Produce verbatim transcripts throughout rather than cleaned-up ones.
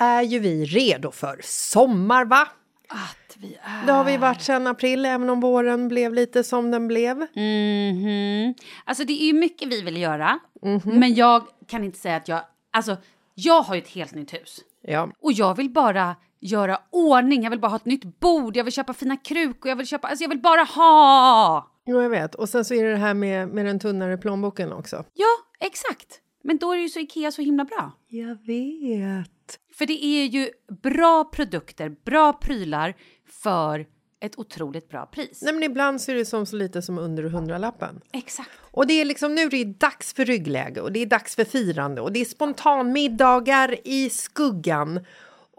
är ju vi redo för sommar, va? Att vi är. Det har vi varit sedan april, även om våren blev lite som den blev. Mhm. Alltså det är ju mycket vi vill göra. Mm-hmm. Men jag kan inte säga att jag... Alltså, jag har ju ett helt nytt hus. Ja. Och jag vill bara... göra ordning, jag vill bara ha ett nytt bord, jag vill köpa fina krukor, jag vill köpa, alltså jag vill bara ha. Jo, jag vet. Och sen så är det det här med, med den tunnare plånboken också. Ja, exakt. Men då är ju så Ikea så himla bra. Jag vet. För det är ju bra produkter, bra prylar för ett otroligt bra pris. Nej, men ibland så är det som så lite som under hundralappen. Exakt. Och det är liksom, nu är det dags för ryggläge och det är dags för firande och det är spontanmiddagar i skuggan.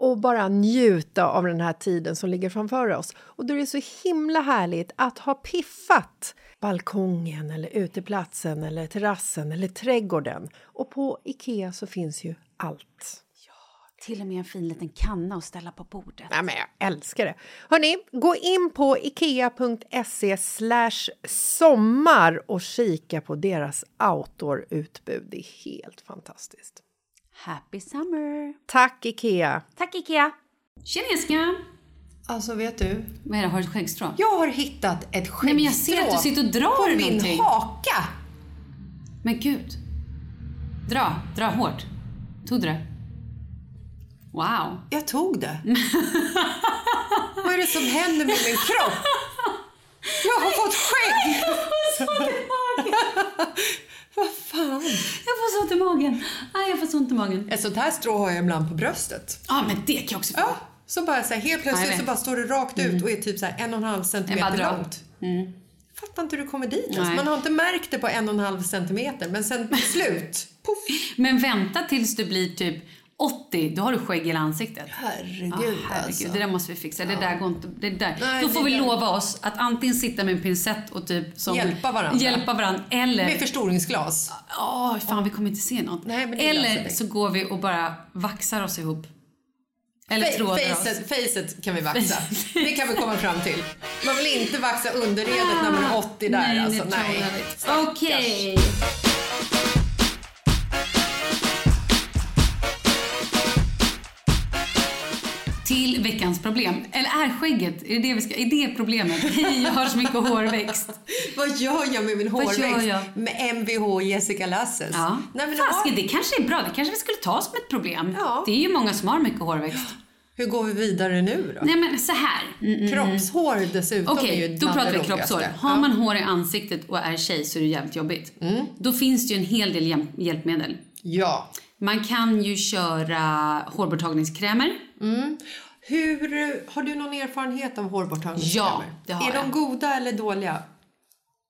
Och bara njuta av den här tiden som ligger framför oss. Och då är det så himla härligt att ha piffat balkongen eller uteplatsen eller terrassen eller trädgården. Och på Ikea så finns ju allt. Ja, till och med en fin liten kanna att ställa på bordet. Nej, men jag älskar det. Hörrni, gå in på ikea.se slash sommar och kika på deras outdoor-utbud. Det är helt fantastiskt. Happy summer! Tack Ikea! Tack Ikea! Tjenska! Alltså vet du? Vad är det? Har du ett skäggstrå? Jag har hittat ett skäggstrå. Nej, men jag ser att du sitter och drar på min någonting. Haka! Men gud! Dra, dra hårt. Tog du det? Wow! Jag tog det. Vad är det som händer med min kropp? Jag har fått skägg! Jag har fått skägg! Vad fan? Jag får sånt i magen. Nej, jag får sånt i magen. Ett sånt här strå har jag ibland på bröstet. Ja, ah, men det kan jag också få. Ja, så bara så här, helt plötsligt så bara står det rakt ut mm. och är typ så här en och en halv centimeter långt. Mm. Fattar inte hur du kommer dit. Alltså. Man har inte märkt det på en och en halv centimeter. Men sen till slut, puff. Men vänta tills du blir typ åttio, då har du skägg i ansiktet. Herregud, ah, herregud. Alltså. Det där måste vi fixa. Ja. Det där går inte, det där. Nej, då får vi lova oss att antingen sitta med en pincett och typ som hjälpa varandra. Hjälpa varandra eller med förstoringsglas. Åh, oh, fan vi kommer inte se något. Nej, men eller så går vi och bara vaxar oss ihop. Eller F- trådar facet, oss. Facet kan vi vaxa. Det kan vi komma fram till. Man vill inte vaxa underredet ah, när man är åttio där. Nej, alltså. Nej. Okej. Okay. Till veckans problem. Eller är skägget? Är det, det vi ska, är det problemet? Hej, jag har så mycket hårväxt. Vad gör jag med min hårväxt? Med M V H Jessica Lasses. Ja. Nej, men Faske, det kanske är bra. Det kanske vi skulle ta som ett problem. Ja. Det är ju många som har mycket hårväxt. Hur går vi vidare nu då? Nej, men så här. Mm-mm. Kroppshår dessutom okay, är ju då pratar vi kroppshår. Har man hår i ansiktet och är tjej så är det jävligt jobbigt. Mm. Då finns det ju en hel del hjälpmedel. Ja. Man kan ju köra hårborttagningskrämer. Mm. Hur, har du någon erfarenhet av hårborttagningskrämer? Ja, det har jag. Är de goda eller dåliga?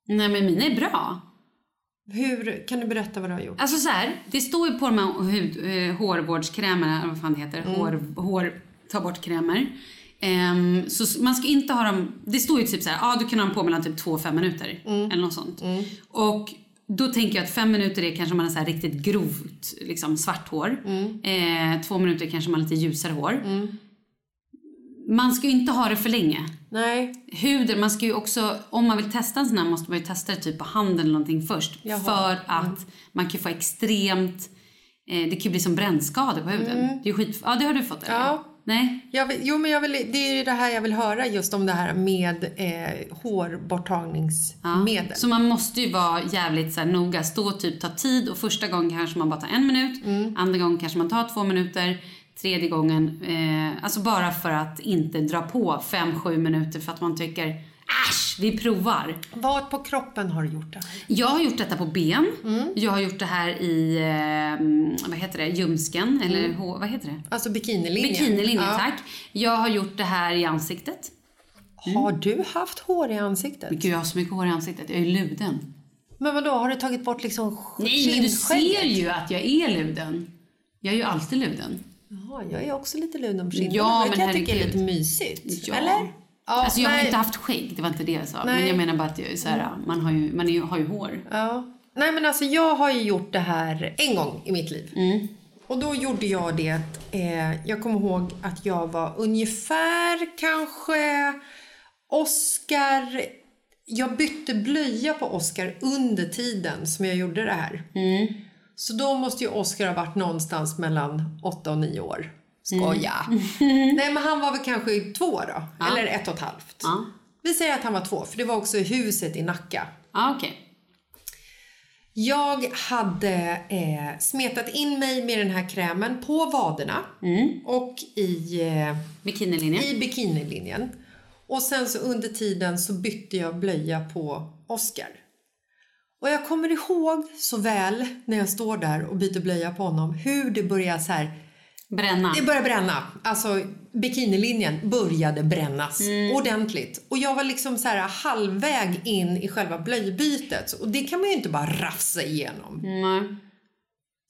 Nej, men mina är bra. Hur, kan du berätta vad du har gjort? Alltså så här, det står ju på de här hud, eh, hårvårdskrämerna, vad fan det heter, mm. hår, hår, ta bort krämer. Um, så man ska inte ha dem, det står ju typ så här, ah, du kan ha dem på mellan typ två och fem minuter mm. eller något sånt. Mm. Och då tänker jag att fem minuter är kanske man har så här riktigt grovt liksom svart hår. Mm. Eh, två minuter kanske man har lite ljusare hår. Mm. Man ska ju inte ha det för länge. Nej. Huden, man ska ju också, om man vill testa en sån här måste man ju testa det typ på handen eller någonting först. Jaha. För att mm. man kan få extremt, eh, det kan bli som brännskador på huden. Mm. Det är skit, ja det har du fått eller? Ja. Nej. Jag vill, jo men jag vill, det är ju det här jag vill höra just om det här med eh, hårborttagningsmedel. Ja. Så man måste ju vara jävligt så här noga, stå och typ ta tid och första gången kanske man bara tar en minut, mm. andra gången kanske man tar två minuter. Tredje gången, eh, alltså bara för att inte dra på fem sju minuter för att man tycker, asch, vi provar. Vad på kroppen har du gjort det här? Jag har gjort detta på ben. Mm. Jag har gjort det här i, eh, vad heter det, ljumsken, eller mm. vad heter det? Alltså bikinilinjen. Bikinilinjen, ja. Tack. Jag har gjort det här i ansiktet. Mm. Har du haft hår i ansiktet? Gud, jag har så mycket hår i ansiktet, jag är ju luden. Men vadå, har du tagit bort liksom skinnskägget? Nej, men du ser ju att jag är luden. Jag är ju alltid luden. Jaha, jag är också lite luden om skinnet. Ja, men jag tycker det är lite mysigt. Ja. Eller? Ja, alltså jag nej. har inte haft skägg, det var inte det jag sa. Nej. Men jag menar bara att jag är så här, man har ju, man är ju, har ju hår. Ja. Nej, men alltså jag har ju gjort det här en gång i mitt liv. Mm. Och då gjorde jag det, eh, jag kommer ihåg att jag var ungefär kanske Oscar. Jag bytte blöja på Oscar under tiden som jag gjorde det här. Mm. Så då måste ju Oscar ha varit någonstans mellan åtta och nio år. Skoja. Mm. Nej, men han var väl kanske två då. Ja. Eller ett och ett halvt. Ja. Vi säger att han var två. För det var också huset i Nacka. Ja, okej. Okay. Jag hade eh, smetat in mig med den här krämen på vaderna. Mm. Och i, eh, bikinilinjen. i bikinilinjen. Och sen så under tiden så bytte jag blöja på Oscar. Och jag kommer ihåg så väl när jag står där och byter blöja på honom hur det börjar så här bränna. Det börjar bränna. Alltså bikinilinjen började brännas mm. ordentligt. Och jag var liksom så här halvväg in i själva blöjbytet. Och det kan man ju inte bara rafsa igenom. Mm.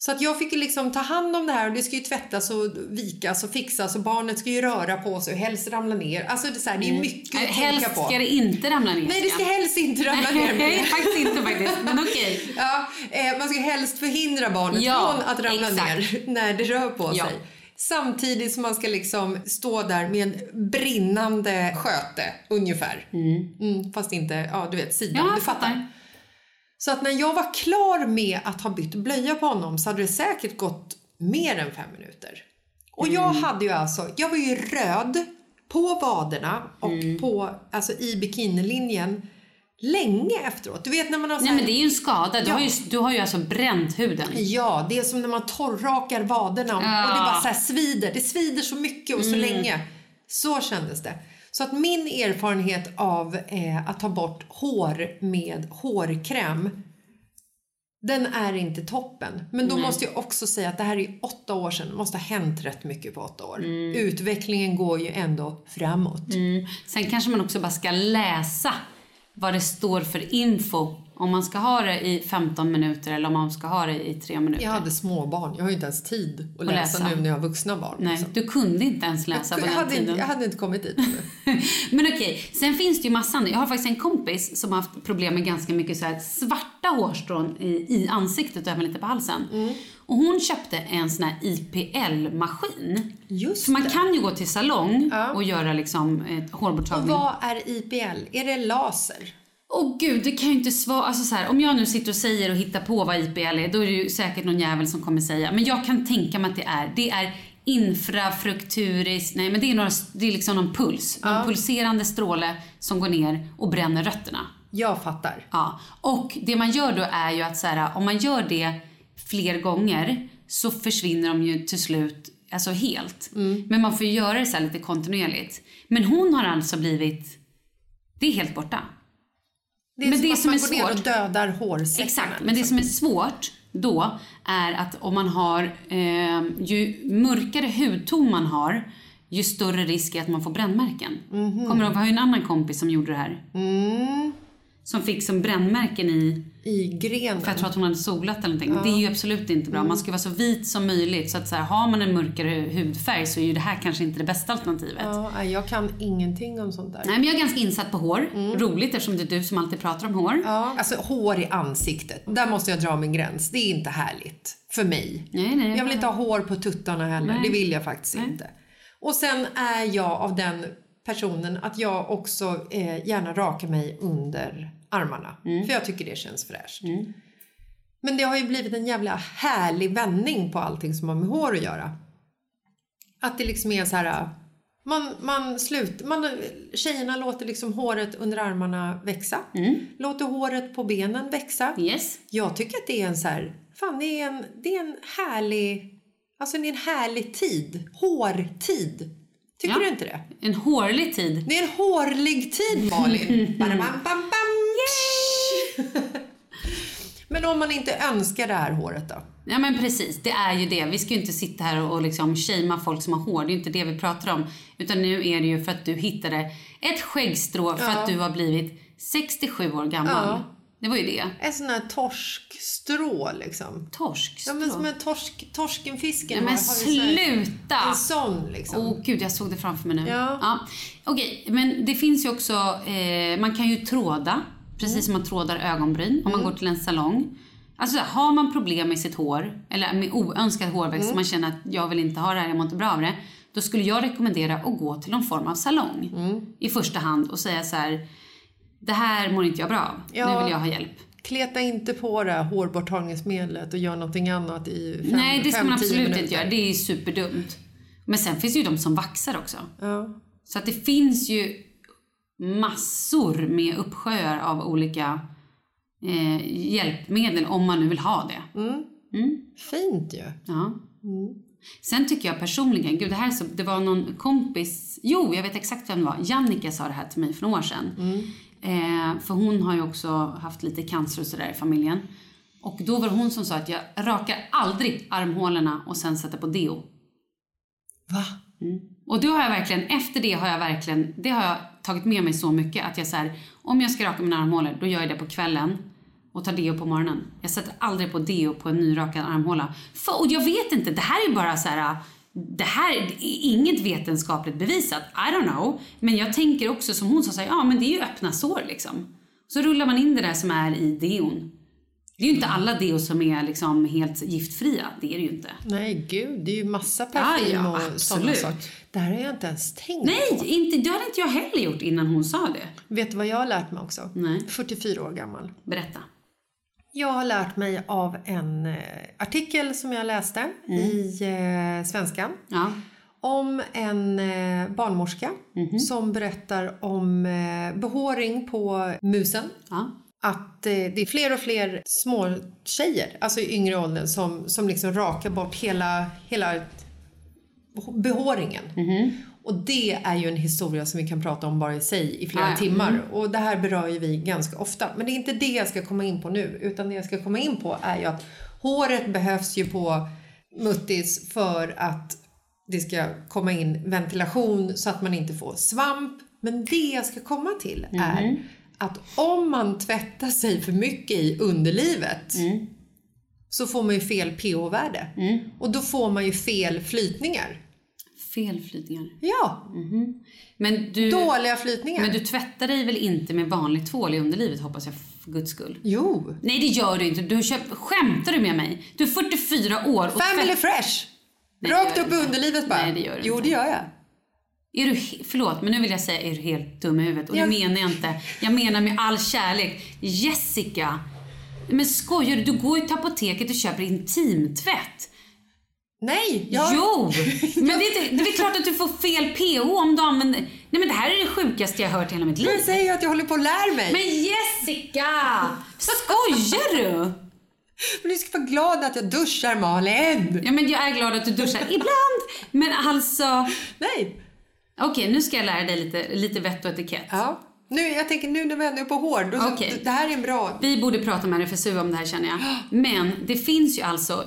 Så att jag fick liksom ta hand om det här och det ska ju tvättas och vikas och fixas och barnet ska ju röra på sig och helst ramla ner. Alltså det är, så här, det är mycket mm. att helst tänka på. Helst ska det inte ramla ner. Nej, det ska helst inte ramla ner. Nej, faktiskt inte faktiskt, men okej. Okay. Ja, eh, man ska helst förhindra barnet ja, från att ramla exakt. ner när det rör på ja. sig. Samtidigt som man ska liksom stå där med en brinnande sköte ungefär. Mm. Mm, fast inte, ja du vet, sidan, ja, du fattar. fattar. Så att när jag var klar med att ha bytt blöja på honom så hade det säkert gått mer än fem minuter. Och mm. jag hade ju alltså, jag var ju röd på vaderna och mm. på, alltså i bikinilinjen länge efteråt. Du vet när man har så här, nej men det är ju en skada, du, ja. har ju, du har ju alltså bränt huden. Ja, det är som när man torrakar vaderna och, ja. och det bara så här svider, det svider så mycket och så mm. länge. Så kändes det. Så att min erfarenhet av eh, att ta bort hår med hårkräm, den är inte toppen. Men då Nej. måste jag också säga att det här är åtta år sedan. Det måste ha hänt rätt mycket på åtta år. Mm. Utvecklingen går ju ändå framåt. Mm. Sen kanske man också bara ska läsa vad det står för info. Om man ska ha det i femton minuter eller om man ska ha det i tre minuter. Jag hade småbarn. Jag har ju inte ens tid att läsa, läsa nu när jag har vuxna barn. Nej, liksom. Du kunde inte ens läsa jag, på den jag hade, tiden. Jag hade inte kommit dit. Men okej, sen finns det ju massan. Jag har faktiskt en kompis som har haft problem med ganska mycket så här svarta hårstrån i, i ansiktet och även lite på halsen. Mm. Och hon köpte en sån här I P L-maskin. Just För man det. kan ju gå till salong ja. och göra liksom ett hårborttagning. Och vad är I P L? Är det laser? Åh gud, det kan ju inte svara. Alltså så här, om jag nu sitter och säger och hittar på vad I P L är, då är det ju säkert någon jävel som kommer säga. Men jag kan tänka mig att det är, det är infrafrukturiskt. Nej, men det är, några, det är liksom någon puls. Ja. En pulserande stråle som går ner och bränner rötterna. Jag fattar. Ja, och det man gör då är ju att så här, om man gör det fler gånger så försvinner de ju till slut, alltså helt. Mm. Men man får ju göra det så här lite kontinuerligt. Men hon har alltså blivit, det är helt borta. Det är men som det att som man är går svårt, ner och dödar hårsäckarna. Exakt, men det som är svårt då är att om man har, eh, ju mörkare hudton man har, ju större risk är att man får brännmärken. Mm-hmm. Kommer du ihåg en annan kompis som gjorde det här? Mm. Som fick som brännmärken i... I grenen. För jag tror att hon hade solat eller någonting. Ja. Det är ju absolut inte bra. Man ska vara så vit som möjligt. Så att så här, har man en mörkare hudfärg så är ju det här kanske inte det bästa alternativet. Ja, jag kan ingenting om sånt där. Nej, men jag är ganska insatt på hår. Mm. Roligt eftersom det är du som alltid pratar om hår. Ja. Alltså hår i ansiktet. Där måste jag dra min gräns. Det är inte härligt för mig. Nej, nej, jag vill inte ha hår på tuttarna heller. Nej. Det vill jag faktiskt nej. inte. Och sen är jag av den... personen att jag också eh, gärna rakar mig under armarna. Mm. För jag tycker det känns fräscht. Mm. Men det har ju blivit en jävla härlig vändning på allting som har med hår att göra. Att det liksom är så här... Man, man slut, man, tjejerna låter liksom håret under armarna växa. Mm. Låter håret på benen växa. Yes. Jag tycker att det är en så här... Fan, det är en, det är en härlig... Alltså det är en härlig tid. Hårtid. Tycker ja. du inte det? En hårlig tid. Det är en hårlig tid, Malin. Bam, bam, bam, bam. Men om man inte önskar det här håret då? Ja, men precis. Det är ju det. Vi ska ju inte sitta här och liksom shama folk som har hår. Det är inte det vi pratar om. Utan nu är det ju för att du hittade ett skäggstrå för ja. att du har blivit sextiosju år gammal. Ja. Det var ju det. En sån här torskstrå liksom. Torskstrå? Ja, men som en torsk, torsken fisken. Ja, men sluta! En sån liksom. Åh oh, gud, jag såg det framför mig nu. Ja. Ja. Okej, okay, men det finns ju också, eh, man kan ju tråda. Precis mm. som man trådar ögonbryn. Om mm. man går till en salong. Alltså har man problem med sitt hår. Eller med oönskad hårväxt. Mm. Man känner att jag vill inte ha det här, jag mår inte bra av det. Då skulle jag rekommendera att gå till någon form av salong. Mm. I första hand och säga så här... Det här mår inte jag bra av. Ja, nu vill jag ha hjälp. Kleta inte på det här hårborttagningsmedlet och gör någonting annat i fem till tio minuter. Nej, det ska man absolut minuter. inte göra. Det är superdumt. Men sen finns ju de som vaxar också. Ja. Så att det finns ju massor med uppsjöar av olika eh, hjälpmedel om man nu vill ha det. Mm. Mm. Fint ju. Ja. Mm. Sen tycker jag personligen, gud det här så, det var någon kompis, jo jag vet exakt vem det var. Jannica sa det här till mig för några år sedan. Mm. Eh, för hon har ju också haft lite cancer och sådär i familjen. Och då var hon som sa att jag rakar aldrig armhålorna och sen sätter på deo. Va? Mm. Och då har jag verkligen, efter det har jag verkligen, det har jag tagit med mig så mycket. Att jag så här, om jag ska raka mina armhålor, då gör jag det på kvällen och tar deo på morgonen. Jag sätter aldrig på deo på en nyrakad armhåla. För, och jag vet inte, det här är bara så här... Det här är inget vetenskapligt bevisat. I don't know. Men jag tänker också som hon som säger, ja men det är ju öppna sår liksom. Så rullar man in det där som är i deon. Det är ju inte alla deos som är liksom helt giftfria. Det är det ju inte. Nej gud, det är ju massa parfym ja, ja, och sådana saker. Det här har jag inte ens tänkt Nej, på. Inte, det hade inte jag heller gjort innan hon sa det. Vet du vad jag har lärt mig också? Nej. fyrtiofyra år gammal. Berätta. Jag har lärt mig av en artikel som jag läste mm. i eh, Svenskan. Ja. Om en eh, barnmorska mm-hmm. som berättar om eh, behåring på musen. Ja. Att eh, det är fler och fler små tjejer, alltså i yngre åldern, som, som liksom rakar bort hela, hela behåringen. Mm-hmm. Och det är ju en historia som vi kan prata om bara i sig i flera ah, timmar. Mm. Och det här berör ju vi ganska ofta. Men det är inte det jag ska komma in på nu. Utan det jag ska komma in på är ju att håret behövs ju på muttis för att det ska komma in ventilation så att man inte får svamp. Men det jag ska komma till är mm. att om man tvättar sig för mycket i underlivet... Mm. Så får man ju fel pH-värde. Mm. Och då får man ju fel flytningar. Fel flytningar? Ja. Mm-hmm. Men du, dåliga flytningar. Men du tvättar dig väl inte med vanlig tvål i underlivet, hoppas jag för guds skull. Jo. Nej, det gör du inte. Du köp, skämtar du med mig? Du är fyrtiofyra år. Och Family tvätt... fresh. Nej, rakt upp i underlivet bara. Nej, det gör du Jo, inte. Det gör jag. Är du, förlåt, men nu vill jag säga är du helt dum i huvudet. Och jag... det menar jag inte. Jag menar med all kärlek. Jessica... Men skojar du? Du går ju till apoteket och köper intimtvätt. Nej, jag... Jo, men det är, inte, det är klart att du får fel pH om du använder... Nej, men det här är det sjukaste jag har hört hela mitt liv. Men säger ju att jag håller på att lära mig. Men Jessica! Skojar du? Men du ska vara glad att jag duschar, Malin. Ja, men jag är glad att du duschar ibland. Men alltså... Nej. Okej, nu ska jag lära dig lite, lite vett och etikett. Ja. Nu, jag tänker nu när vi ändå är på hård. Då, okay. Det här är en bra... Vi borde prata med R F S U om det här, känner jag. Men det finns ju alltså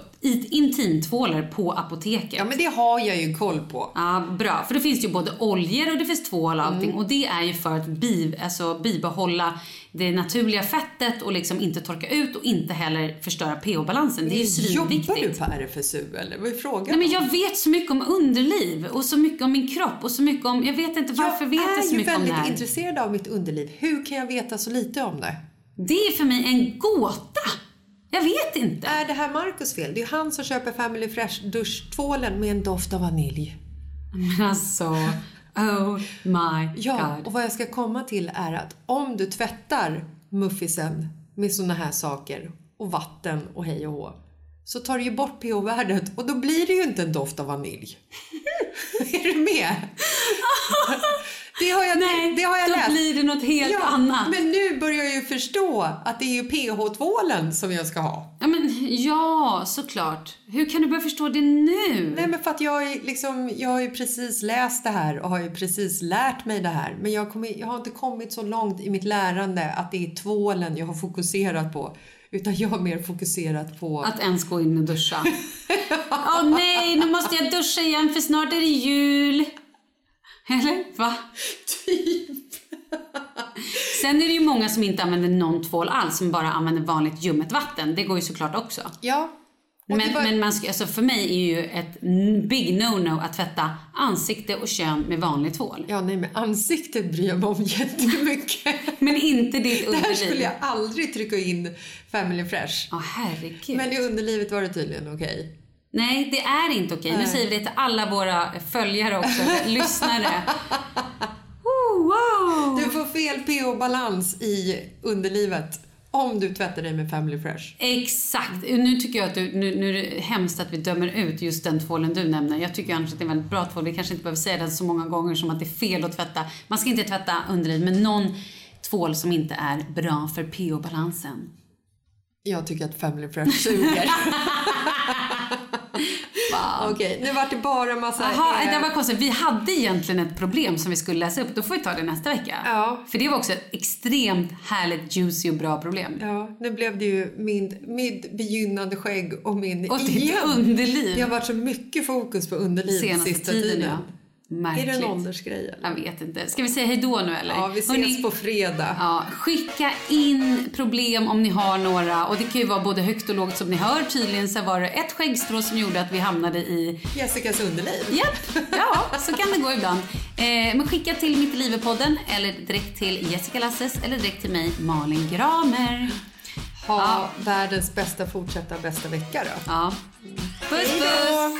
intimtvålar på apoteket. Ja, men det har jag ju koll på. Ja, bra. För det finns ju både oljor och det finns tvål och allting. Mm. Och det är ju för att bi, alltså, bibehålla det naturliga fettet och liksom inte torka ut och inte heller förstöra pH-balansen. Det är ju svinviktigt. Jobbar du på R F S U eller? Vad är frågan? Nej, men jag vet så mycket om underliv och så mycket om min kropp och så mycket om... Jag vet inte varför jag vet jag så mycket om det här. Jag är ju väldigt intresserad av mitt underliv. Hur kan jag veta så lite om det? Det är för mig en gåta. Jag vet inte. Är det här Markus fel? Det är han som köper Family Fresh duschtvålen med en doft av vanilj. Men alltså, oh my ja, god. Ja, och vad jag ska komma till är att om du tvättar muffisen med såna här saker och vatten och hej och hå, så tar du ju bort pH-värdet och då blir det ju inte en doft av vanilj. Är du med? Det har jag, Nej, det har jag då läst. Blir det något helt ja, annat. Men nu börjar jag ju förstå att det är ju pH-tvålen som jag ska ha. Ja, men, ja, såklart. Hur kan du börja förstå det nu? Nej, men för att jag, är, liksom, jag har ju precis läst det här och har ju precis lärt mig det här. Men jag, kommer, jag har inte kommit så långt i mitt lärande att det är tvålen jag har fokuserat på. Utan jag har mer fokuserat på... Att ens gå in och duscha. Åh oh, nej, nu måste jag duscha igen för snart är det jul. Eller? Va? Typ. Sen är det ju många som inte använder någon tvål alls. Som bara använder vanligt ljummet vatten. Det går ju såklart också. Ja. Men, var... men man ska, alltså för mig är ju ett big no-no att tvätta ansikte och kön med vanlig tvål. Ja, nej, men ansiktet bryr jag mig om jättemycket. Men inte ditt underliv. Där skulle jag aldrig trycka in Family Fresh. Ja, oh, herregud. Men i underlivet var det tydligen okej. Okay. Nej, det är inte okej. Nu säger vi det till alla våra följare också, lyssnare. Oh, wow. Du får fel pH-balans i underlivet om du tvättar dig med Family Fresh. Exakt. Nu tycker jag att du, nu, nu är det hemskt att vi dömer ut just den tvålen du nämner. Jag tycker annars att det är väldigt bra tvål. Vi kanske inte behöver säga det så många gånger som att det är fel att tvätta. Man ska inte tvätta underliv med någon tvål som inte är bra för pH-balansen. Jag tycker att Family Fresh suger. Okej, nu var det bara massa... Aha, er... det var konstigt. Vi hade egentligen ett problem som vi skulle läsa upp. Då får vi ta det nästa vecka. Ja. För det var också ett extremt härligt, juicy och bra problem. Ja, nu blev det ju min, min begynnande skägg och min... Och ditt underliv. Det har varit så mycket fokus på underliv senaste sista tiden. tiden. Ja. Märkligt. Är det en åldersgrej eller? Jag vet inte. Ska vi säga hejdå nu eller? Ja, vi ses ni... på fredag. Ja, skicka in problem om ni har några. Och det kan ju vara både högt och lågt som ni hör. Tydligen så var det ett skäggstrå som gjorde att vi hamnade i... Jessicas underliv. Japp, ja, så kan det gå ibland. Eh, men skicka till Mitt Livet-podden eller direkt till Jessica Lasses eller direkt till mig, Malin Gramer. Ha ja. världens bästa fortsatta bästa vecka då. Ja. Puss, puss!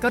Go